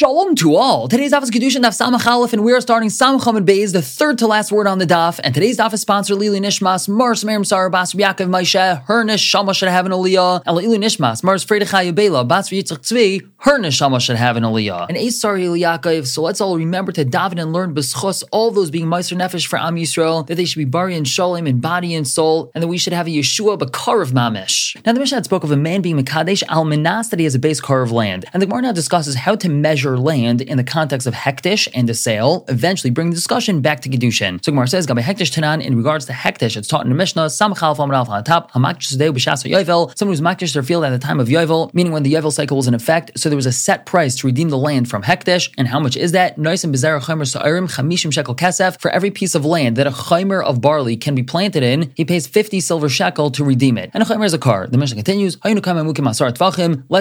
Shalom to all. Today's daf is Kedushin daf Samachalif, and we are starting Samachamid Beyis, the third to last word on the daf. And today's daf is sponsored Lili Nishmas, Mars Merim Sar Bas Rav Yaakov Maishah, her neshama should have an aliyah. And Lili Nishmas, Mars Freidachayu Bela, Bas Yitzchak Tzvi, her neshama should have an aliyah. And a Sar Eli Yakiv. So let's all remember to daven and learn Beschos, all those being Meiser Nefesh for Am Yisrael, that they should be Barian Shalom in body and soul, and that we should have a Yeshua bakar of mamish. Now the Mishnah spoke of a man being Makadesh al Manas, that he has a base car of land, and the Gemara now discusses how to measure land in the context of hektish and a sale, eventually bring the discussion back to Giddushin. So Gemara says, Gabay hektish tanan, in regards to hektish, it's taught in the Mishnah, Samachalif Amar Aleph on top, Hamakdish today B'shas Yovel, someone who's makdish their field at the time of Yovel, meaning when the Yovel cycle was in effect, so there was a set price to redeem the land from hektish, and how much is that? Nois and Bizarre chaimer Sa'irim, 50 shekel kesef, for every piece of land that a chaimer of barley can be planted in, he pays 50 silver shekel to redeem it. And a chaimer is a car. The Mishnah continues, let's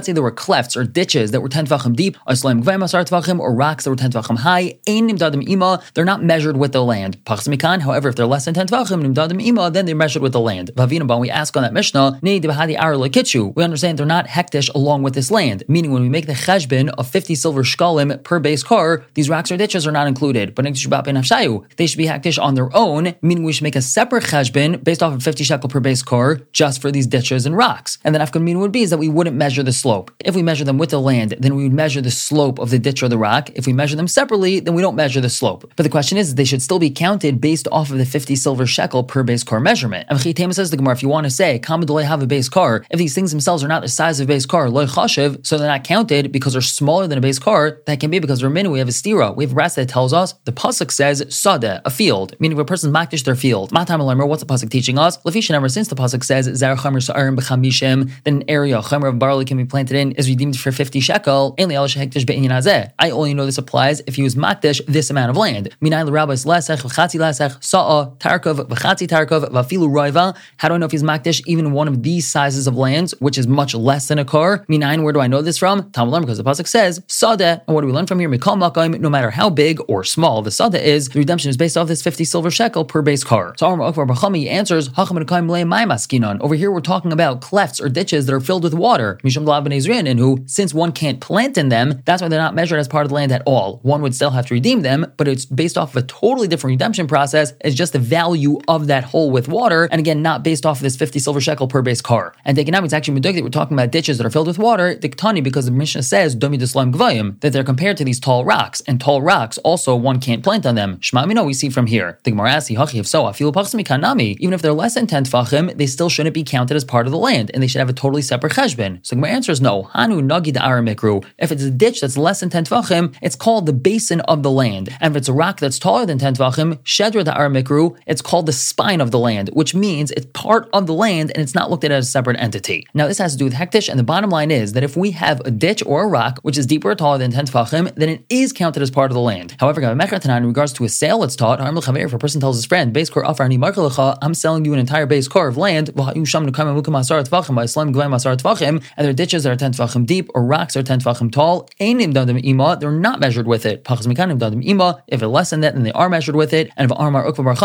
say there were clefts or ditches that were 10 tefachim deep, or rocks that were 10 tefachim high, they're not measured with the land. However, if they're less than 10 tefachim, then they're measured with the land. We ask on that Mishnah, we understand they're not hektish along with this land, meaning when we make the cheshbin of 50 silver shkalim per base car, these rocks or ditches are not included. But they should be hektish on their own, meaning we should make a separate cheshbin based off of 50 shekel per base car just for these ditches and rocks. And then Afkan mean would be is that we wouldn't measure the slope. If we measure them with the land, then we would measure the slope of the ditch or the rock. If we measure them separately, then we don't measure the slope. But the question is, they should still be counted based off of the 50 silver shekel per base car measurement. And Chitema says the Gemara, if you want to say, Kamadolay have a base car, if these things themselves are not the size of a base car, loy chashiv, so they're not counted because they're smaller than a base car, that can be because we're min, we have a stira. We have rest that tells us, the pasuk says, sada, a field, meaning if a person's makdish their field. Matam alarmer, what's the pasuk teaching us? Lepisha never since the pasuk says, then an area, chaimer of barley can be planted in, is redeemed for 50 shekel. I only know this applies if he was makdish this amount of land. Minayin l'rabbis lesech v'chatzi lesech sa'a tarkov v'chatzi tarkov v'afilu roiva. How do I know if he's makdish even one of these sizes of lands, which is much less than a kor? Minayin, where do I know this from? Talmud Lomar, because the pasuk says sada. And what do we learn from here? Mikol makom, no matter how big or small the sada is, the redemption is based off this 50 silver shekel per base kor. So Amar Akbar Bachami answers, over here we're talking about clefts or ditches that are filled with water. And who, since one can't plant in them, that's why they're not measured as part of the land at all. One would still have to redeem them, but it's based off of a totally different redemption process. It's just the value of that hole with water, and again, not based off of this 50 silver shekel per base car. And taking out, it's actually that we're talking about ditches that are filled with water, diktani, because the Mishnah says, that they're compared to these tall rocks, and tall rocks also one can't plant on them. Shmamino, we see from here. The Gemara asks, even if they're less than 10 tfachim, they still shouldn't be counted as part of the land, and they should have a totally separate cheshbin. So my answer is no. Hanu nagi da'aramikru. If it's a ditch that's less than 10 tvachim, it's called the basin of the land. And if it's a rock that's taller than 10 tvachim, shedra da'aramikru, it's called the spine of the land, which means it's part of the land and it's not looked at as a separate entity. Now this has to do with hektish, and the bottom line is that if we have a ditch or a rock which is deeper or taller than 10 tvachim, then it is counted as part of the land. However, in regards to a sale, it's taught, if a person tells his friend, I'm selling you an entire base core of land, and there are ditches that are 10 tefachim deep or rocks are 10 tefachim tall, they're not measured with it. If they're less than that, then they are measured with it. And if Amar Ukvar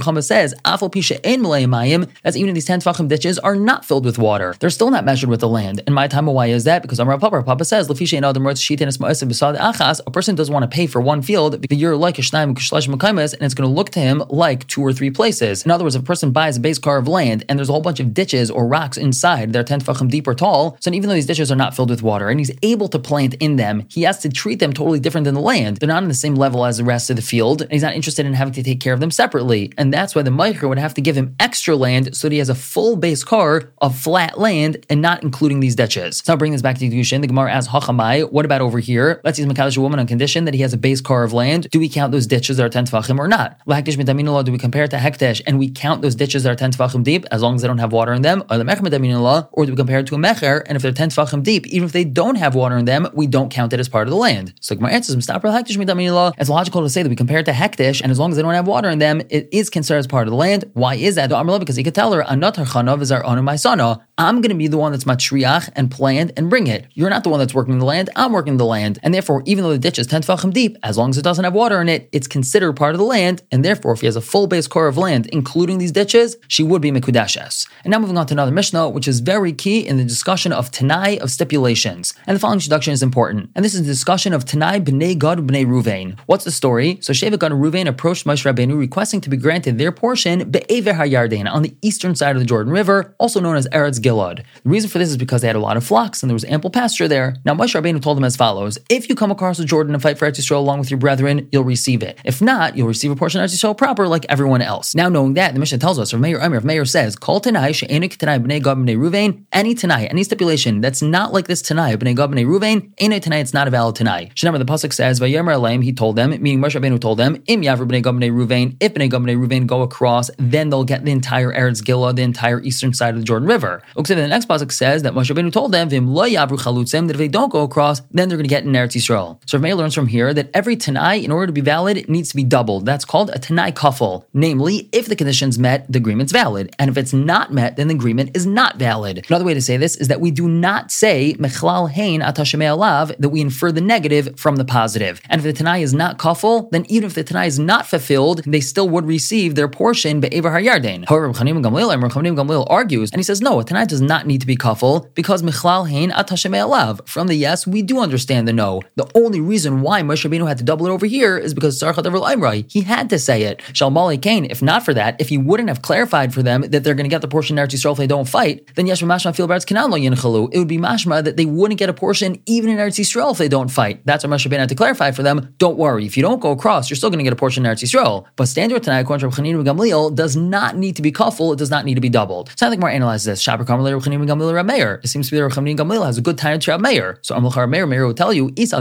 Chama says, that's even if these 10 tefachim ditches are not filled with water, they're still not measured with the land. In my time, why is that? Because Amar Papa says, a person doesn't want to pay for one field, because you're like a shnaim kushlesh mekaimas, and it's going to look to him like two or three places. In other words, if a person buys a base car of land and there's a whole bunch of ditches or rocks inside, they're 10 tefachim deep or tall, so even though these ditches are not filled with water and he's able to plant in them, he has to treat them totally different than the land. They're not on the same level as the rest of the field, and he's not interested in having to take care of them separately. And that's why the Mecher would have to give him extra land so that he has a full base car of flat land and not including these ditches. So I'll bring this back to the Giddushin. The Gemara asks, Hachamai, what about over here? Let's use Makadesh a woman on condition that he has a base car of land. Do we count those ditches that are 10 tefachim or not? Do we compare it to Hektesh and we count those ditches that are 10 tefachim deep as long as they don't have water in them? Or do we compare it to a Mecher, and if they're 10 tefachim deep, even if they don't have water in them, we don't count it as part of the land. So my answer is, it's logical to say that we compare it to hektish, and as long as they don't have water in them, it is considered as part of the land. Why is that? Because he could tell her, I'm going to be the one that's matriach and planned and bring it. You're not the one that's working the land. I'm working the land. And therefore, even though the ditch is 10 tefachim deep, as long as it doesn't have water in it, it's considered part of the land. And therefore, if he has a full base core of land, including these ditches, she would be mekudeshes. And now moving on to another Mishnah, which is very key in the discussion of Tanai of stipulations. And the following introduction is important. And this is the discussion of Tanai b'nei Gad b'nei Ruvain. What's the story? So Shevet Gad and Ruvain approached Moshe Rabbeinu requesting to be granted their portion be'ever ha'yarden, on the eastern side of the Jordan River, also known as Eretz Gilad. The reason for this is because they had a lot of flocks and there was ample pasture there. Now Moshe Rabbeinu told them as follows: if you come across the Jordan and fight for Eretz Yisrael along with your brethren, you'll receive it. If not, you'll receive a portion of Eretz Yisrael proper like everyone else. Now knowing that, the Mishnah tells us, Rav Meir says, Kol Tanai she'einu k'Tanai b'nei Gad b'nei Ruvain, any Tanai, any stipulation that's not like this Tanai b'nei Gad b'nei Ruvain, einu Tanai, it's not a valid Tanai. Remember the pasuk says, Vayomer Elohim, he told them, meaning Moshe Rabbeinu told them, Im Yavru b'nei Gad b'nei Ruvain, if b'nei Gad b'nei Ruvain go across, then they'll get the entire Eretz Gilad, the entire eastern side of the Jordan River. Okay, the next pasuk says that Moshe Rabbeinu told them, V'im lo yavru chalutzim, that if they don't go across, then they're going to get in Eretz Yisrael. So Rav Meir learns from here that every Tanai, in order to be valid, it needs to be doubled. That's called a Tanai kafel. Namely, if the conditions met, the agreement's valid, and if it's not met, then the agreement is not valid. Another way to say this is that we do not say mechlal hein atashemei alav, that we infer the negative from the positive. And if the Tanai is not kafel, then even if the Tanai is not fulfilled, they still would receive their portion be'ever ha'yarden. However, Rav Chaim Gamliel argues, and he says, no, a Tanai does not need to be kafel, because mechlal hein atashemei alav. From the yes, we do understand the no. The only reason why Moshe Rabbeinu had to double it over here is because Sarchat Avril Imrai, he had to say it. Shalmali Cain, if not for that, if he wouldn't have clarified for them that they're going to get the portion in Eretz Yisrael if they don't fight, then Yeshua Mashma Fil Baratz Kanan Lo Yinchalu. It would be Mashma that they wouldn't get a portion even in Eretz Yisrael if they don't fight. That's why Moshe Rabbeinu had to clarify for them, don't worry, if you don't go across, you're still going to get a portion in Eretz Yisrael. But standard Tanai, according to Rav Chanina ben Gamliel, does not need to be kafel, it does not need to be doubled. So I think more analyze this. Shabbir Kamala Rav Chanina ben Gamliel Rav Meir. It seems to be that Rav Chanina ben Gamliel has a good time to Rav Meir. So Amlachar Rav Meir will tell you, if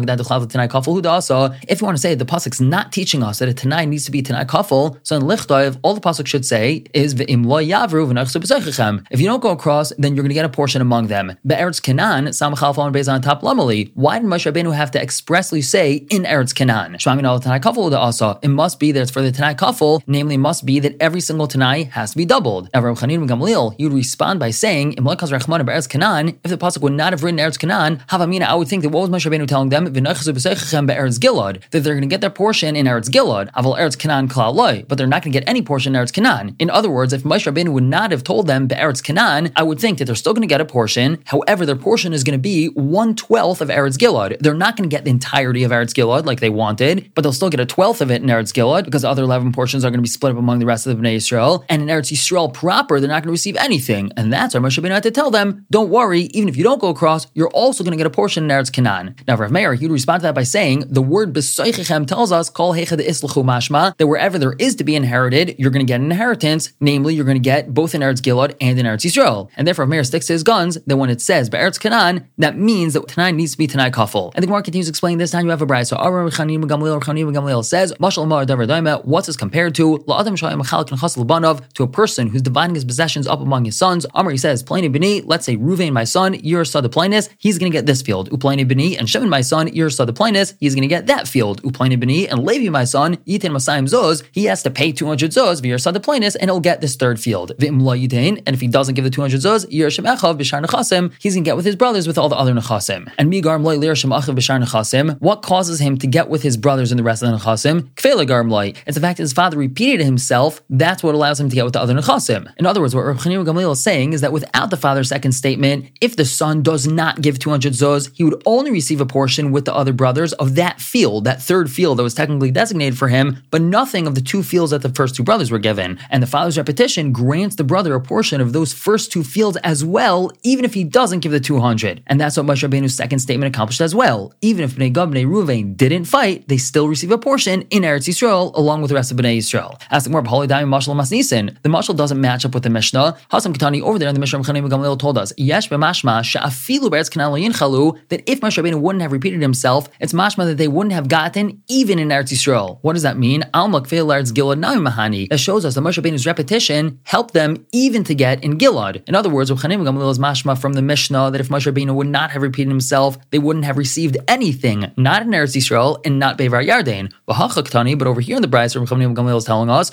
you want to say the pasuk's not teaching us that a Tanai needs to be Tanai kafel, so in Lichtoiv, all the pasuk should say is V'im lo yavru v'nachsu b'seichichem. If you don't go across, then you're going to get a portion among them. Be'eretz Canaan, Samachalif on Beis on top Lomeli. Why did Moshe Rabbeinu have to expressly say in Eretz Canaan? Shmamin al Tanai kafel u'da'asa. It must be that it's for the Tanai kafel, namely, it must be that every single Tanai has to be doubled. Now, Rav Chanina ben Gamliel, he would respond by saying, Im lo kaz rachmana be'eretz Canaan. If the pasuk would not have written Eretz Canaan, havamina, I would think that what was Moshe Rabbeinu telling them? V'nachsu b'seichichem be'eretz Gilad, that they're going to get their portion in Eretz Gilad. Aval Eretz Canaan kla'loi, but they're not going to get any portion in Eretz Canaan. In other words, if Moshe Rabbeinu would not have told them Eretz Canaan, I would think that they're still going to get a portion. However, their portion is going to be 1/12 of Eretz Gilad. They're not going to get the entirety of Eretz Gilad like they wanted, but they'll still get 1/12 of it in Eretz Gilad, because the other 11 portions are going to be split up among the rest of the Bnei Yisrael. And in Eretz Yisrael proper, they're not going to receive anything. And that's why Moshe Rabbeinu had to tell them, don't worry, even if you don't go across, you're also going to get a portion in Eretz Canaan. Now, Rav Meir, he would respond to that by saying, the word B'soichichem tells us, Kol Heicha De'isluchu Mashma, that wherever there is to be inherited, you're going to get an inheritance, namely, you're going to get both in Eretz Gilad and in Eretz Yisrael. And therefore, Rav Meir sticks to his guns that when it says Be'eretz Canaan, that means that Tanai needs to be Tanai kafel. And the Gemara continues to explain this time you have a bride. So Rav Chanina ben Gamliel says, Mashal Mar Davar Daima, what's this compared to? La'adam Shayim Chalak Nechas Lebanov, to a person who's dividing his possessions up among his sons. Amar, he says, Plaini B'ni, let's say Ruvain, my son, Yer sada Plainis, he's going to get this field. Uplaini B'ni, and Shimon, my son, Yer sada Plainis, he's going to get that field. Uplaini B'ni, and Levi, my son, Yitin Masayim Zoz, he has to pay 200 Zoz, Yer sada Plainis, and he'll get this third field. V'im lo yitain, and if he doesn't give the 200 Zoz, Yer Shem Echav B'shar Nechasim, he's going to get with his brothers with all the other Nechasim. And Migar Mloi Ler Shem Echav B'shar Nechasim, what causes him to get with his brothers and the rest of the Nechasim? Kfele Gar Mloi. It's the fact that his father repeated it himself, that's what allows him to get with the other Nechasim. In other words, what Rav Chanina ben Gamliel is saying is that without the father's second statement, if the son does not give 200 Zoz, he would only receive a portion with the other brothers of that field, that third field that was technically designated for him, but nothing of the two fields that the first two brothers were given. And the father's repetition grants the brother a portion of those first two fields as well, even if he doesn't give the 200. And that's what Moshe Rabbeinu's second statement accomplished as well. Even if Bnei Gad Bnei Ruvain didn't fight, they still receive a portion in Eretz Yisrael along with the rest of Bnei Yisrael. As the more B'Holei Daim Mashal Masnisen, the Mashal doesn't match up with the Mishnah. Hasam Kitani over there in the Mishnah Rav Chanina ben Gamliel told us Yesh B'Mashma She'afilu Be'Eretz Canaan Lo Yinchalu, that if Moshe Rabbeinu wouldn't have repeated himself, it's Mashma that they wouldn't have gotten even in Eretz Yisrael. What does that mean? Alma Kfei L'Eretz Gilad Nami Mahani. That shows us that Moshe Rabbeinu's repetition helped them even to get in Gilad. In other words, Rav Chanina ben Gamliel is mashma from the Mishnah that if Moshe Rabbeinu would not have repeated himself, they wouldn't have received anything, not in Eretz Yisrael and not Be'ever Yarden. But over here in the Brayso, Rav Chanina ben Gamliel is telling us,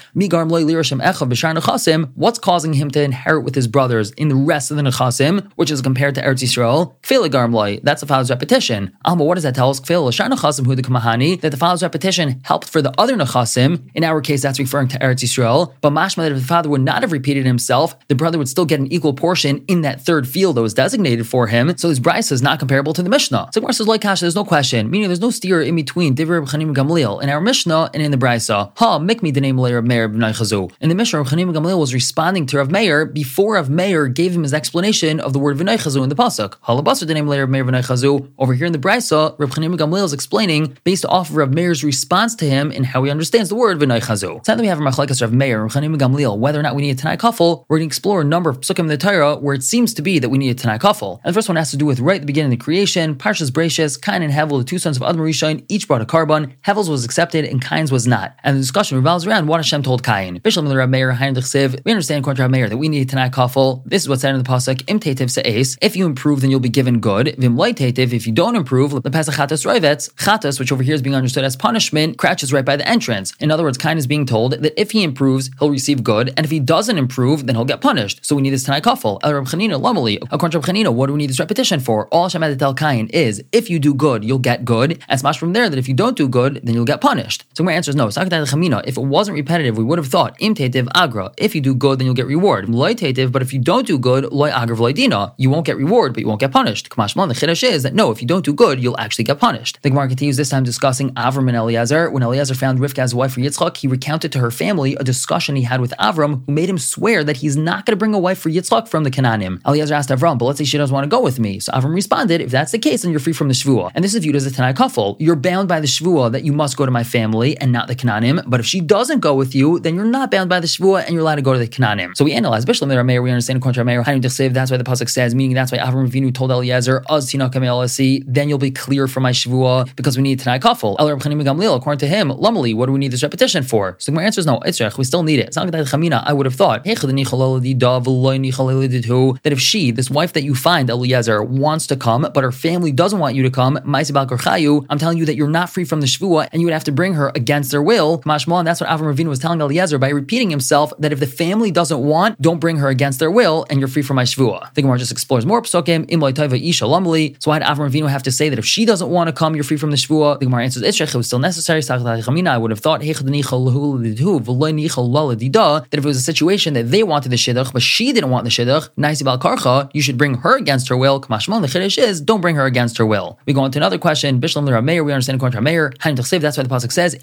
what's causing him to inherit with his brothers in in rest of the Nechasim, which is compared to Eretz Yisrael, Kfil Garmloi, that's the Fa'al's repetition. But what does that tell us? Kfil Lashar Nechasim Hu the Kamahani, that the Fa'al's repetition helped for the other Nechasim. In our case, that's referring to Eretz Yisrael. But mashma that if the father would not have repeated himself, the brother would still get an equal portion in that third field that was designated for him. So this brisa is not comparable to the Mishnah. So Gemara says, like Kasha, there's no question, meaning there's no steer in between Divrei Chanim Gamliel in our Mishnah and in the brisa. Ha mikmi denei malei Rav Meir b'nai Chazu. In the Mishnah, Rav Chanim Gamliel was responding to Rav Meir before Rav Meir gave him his explanation of the word v'nai Chazu in the pasuk. Halabasar denei malei Rav Meir b'nai Chazu. Over here in the brisa, Rav Chanim Gamliel is explaining based off of Rav Meir's response to him and how he understands the word v'nai Chazu. It's not that we have a machlekes Rav Meir and Rav Chanim Gamliel whether or not we need a Tanai kafel. We're going to explore a number of psukim in the Torah where it seems to be that we need a Tanai kafel. And the first one has to do with right at the beginning of the creation, Parshas Bereishis, Kain and Hevel, the two sons of Adam Rishon, each brought a carbon. Hevel's was accepted and Kain's was not. And the discussion revolves around what Hashem told Kain. Bishlam the Rav Meir, Hayin D'Chsiv. We understand according to Rav Meir that we need a Tanai kafel. This is what's said in the pasuk: Im teitiv se'es. If you improve, then you'll be given good. Vim loy teitiv. If you don't improve, lepesach chatas roivetz. Chatas, which over here is being understood as punishment, crouches right by the entrance. In other words, Kain is being told that if he improves, he'll receive good, and if he doesn't improve, then he'll get punished. So we need this Tanai kafel. According to Reb Chanina, what do we need this repetition for? All Hashem had to tell Kain is, if you do good, you'll get good, and smash from there that if you don't do good, then you'll get punished. So my answer is no. If it wasn't repetitive, we would have thought, im teitiv agra, if you do good, then you'll get reward. Loi teitiv, but if you don't do good, loi agra v'loi dina, you won't get reward, but you won't get punished. K'mashma, the chiddush is that no, if you don't do good, you'll actually get punished. The Gemara continues this time discussing Avram and Eliezer. When Eliezer found Rivka's wife for Yitzchak, he recounted to her family a discussion he had with Avram, who made him swear that he's not going to bring a wife for Yitzchak from the Canaanim. Eliezer asked Avram, but let's say she doesn't want to go with me. So Avram responded, if that's the case, then you're free from the Shvuah. And this is viewed as a Tanai kafel. You're bound by the Shvuah that you must go to my family and not the Canaanim. But if she doesn't go with you, then you're not bound by the Shvuah and you're allowed to go to the Canaanim. So we analyze Bishlam the Rameir, we understand Kontra Meir, Hainu D'Chsiv, that's why the pasuk says, meaning that's why Avram Avinu told Eliezer, Az Tinakam Elasi, then you'll be clear from my Shvuah because we need Tanai kafel. El Reb Chanim Gamliel, according to him, Lamali, what do we need this repetition for? So my answer is no, Itzrech, we still need it. I would have thought that if she, this wife that you find, Eliezer, wants to come, but her family doesn't want you to come, I'm telling you that you're not free from the Shvuah and you would have to bring her against their will. And that's what Avram Avinu was telling Eliezer by repeating himself, that if the family doesn't want, don't bring her against their will and you're free from my Shvuah. The Gemara just explores more psukim. So why did Avram Avinu have to say that if she doesn't want to come, you're free from the Shvuah? The Gemara answers, it was still necessary. I would have thought that if it was a situation that they wanted the shidduch, but she didn't want the shidduch, naisi bal karcha, you should bring her against her will. Kamashmal, the chiddush is, don't bring her against her will. We go on to another question. Bishlam the Rav Meir, we understand according to Rav Meir, Hanim D'Chsiv, that's why the pasuk says,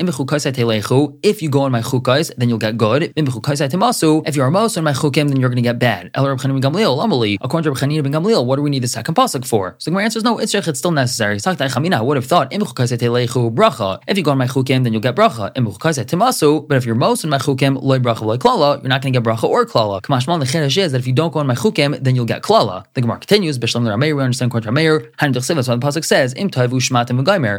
if you go on my chukais, then you'll get good. If you are mos on my chukim, then you're going to get bad. El Reb Chanim ben Gamliel, Amali, according to Reb Chanim ben Gamliel, what do we need the second pasuk for? So my answer is no, it's still necessary. I would have thought, if you go on my chukim, then you'll get bracha. But if you're mos on my chukim, loy bracha loy klala, you're not going to get bracha or klala. Kamashmal, the chiddush is that if you don't go on my chukim, then you'll get klala. The Gemara continues, Bishlam the Rav Meir, we understand according to Rav Meir, Hanim D'Chsiv, that's why the pasuk says,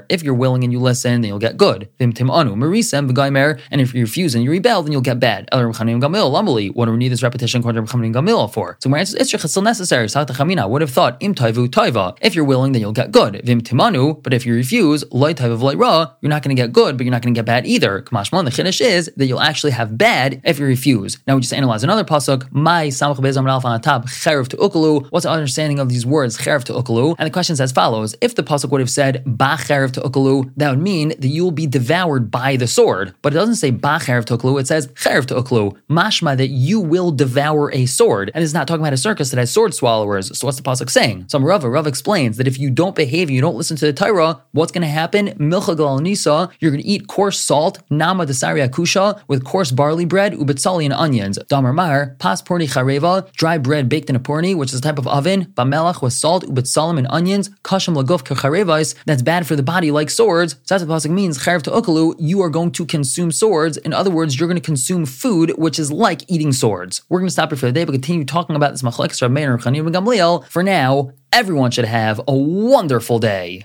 if you're willing and you listen, then you'll get good. And if you refuse and you rebel, then you'll get bad. What do we need this repetition for? So my answer is, it's still necessary. I would have thought, if you're willing, then you'll get good. But if you refuse, you're not going to get good, but you're not going to get bad either. The chiddush is that you'll actually have bad if you refuse. Now we just analyze another pasuk. My what's the understanding of these words, cherev to ukulu? And the question is as follows. If the pasuk would have said, ba cherev to ukulu, that would mean that you'll be devoured by the sword. But it doesn't say ba cherev to ukulu, it says cherev to ukulu, mashma that you will devour a sword. And it's not talking about a circus that has sword swallowers. So what's the pasuk saying? So Rav explains that if you don't behave, you don't listen to the Torah, what's going to happen? Milcha galal nisa, you're going to eat coarse salt, nama desari akusha, with coarse barley bread, ubetzali and onions. Damar mar, pas porni chareva, dry bread baked in a porni, which is a type of oven, bamelach with salt, ubetzalim and onions, kashem laguf kacharevais, that's bad for the body like swords. So that's what the pasuk means, charev to ukulu, you are going to consume swords. In other words, you're going to consume food, which is like eating swords. We're going to stop here for the day, but continue talking about this machlekes Rav Meir and Rav Chanim ben Gamliel. For now, everyone should have a wonderful day.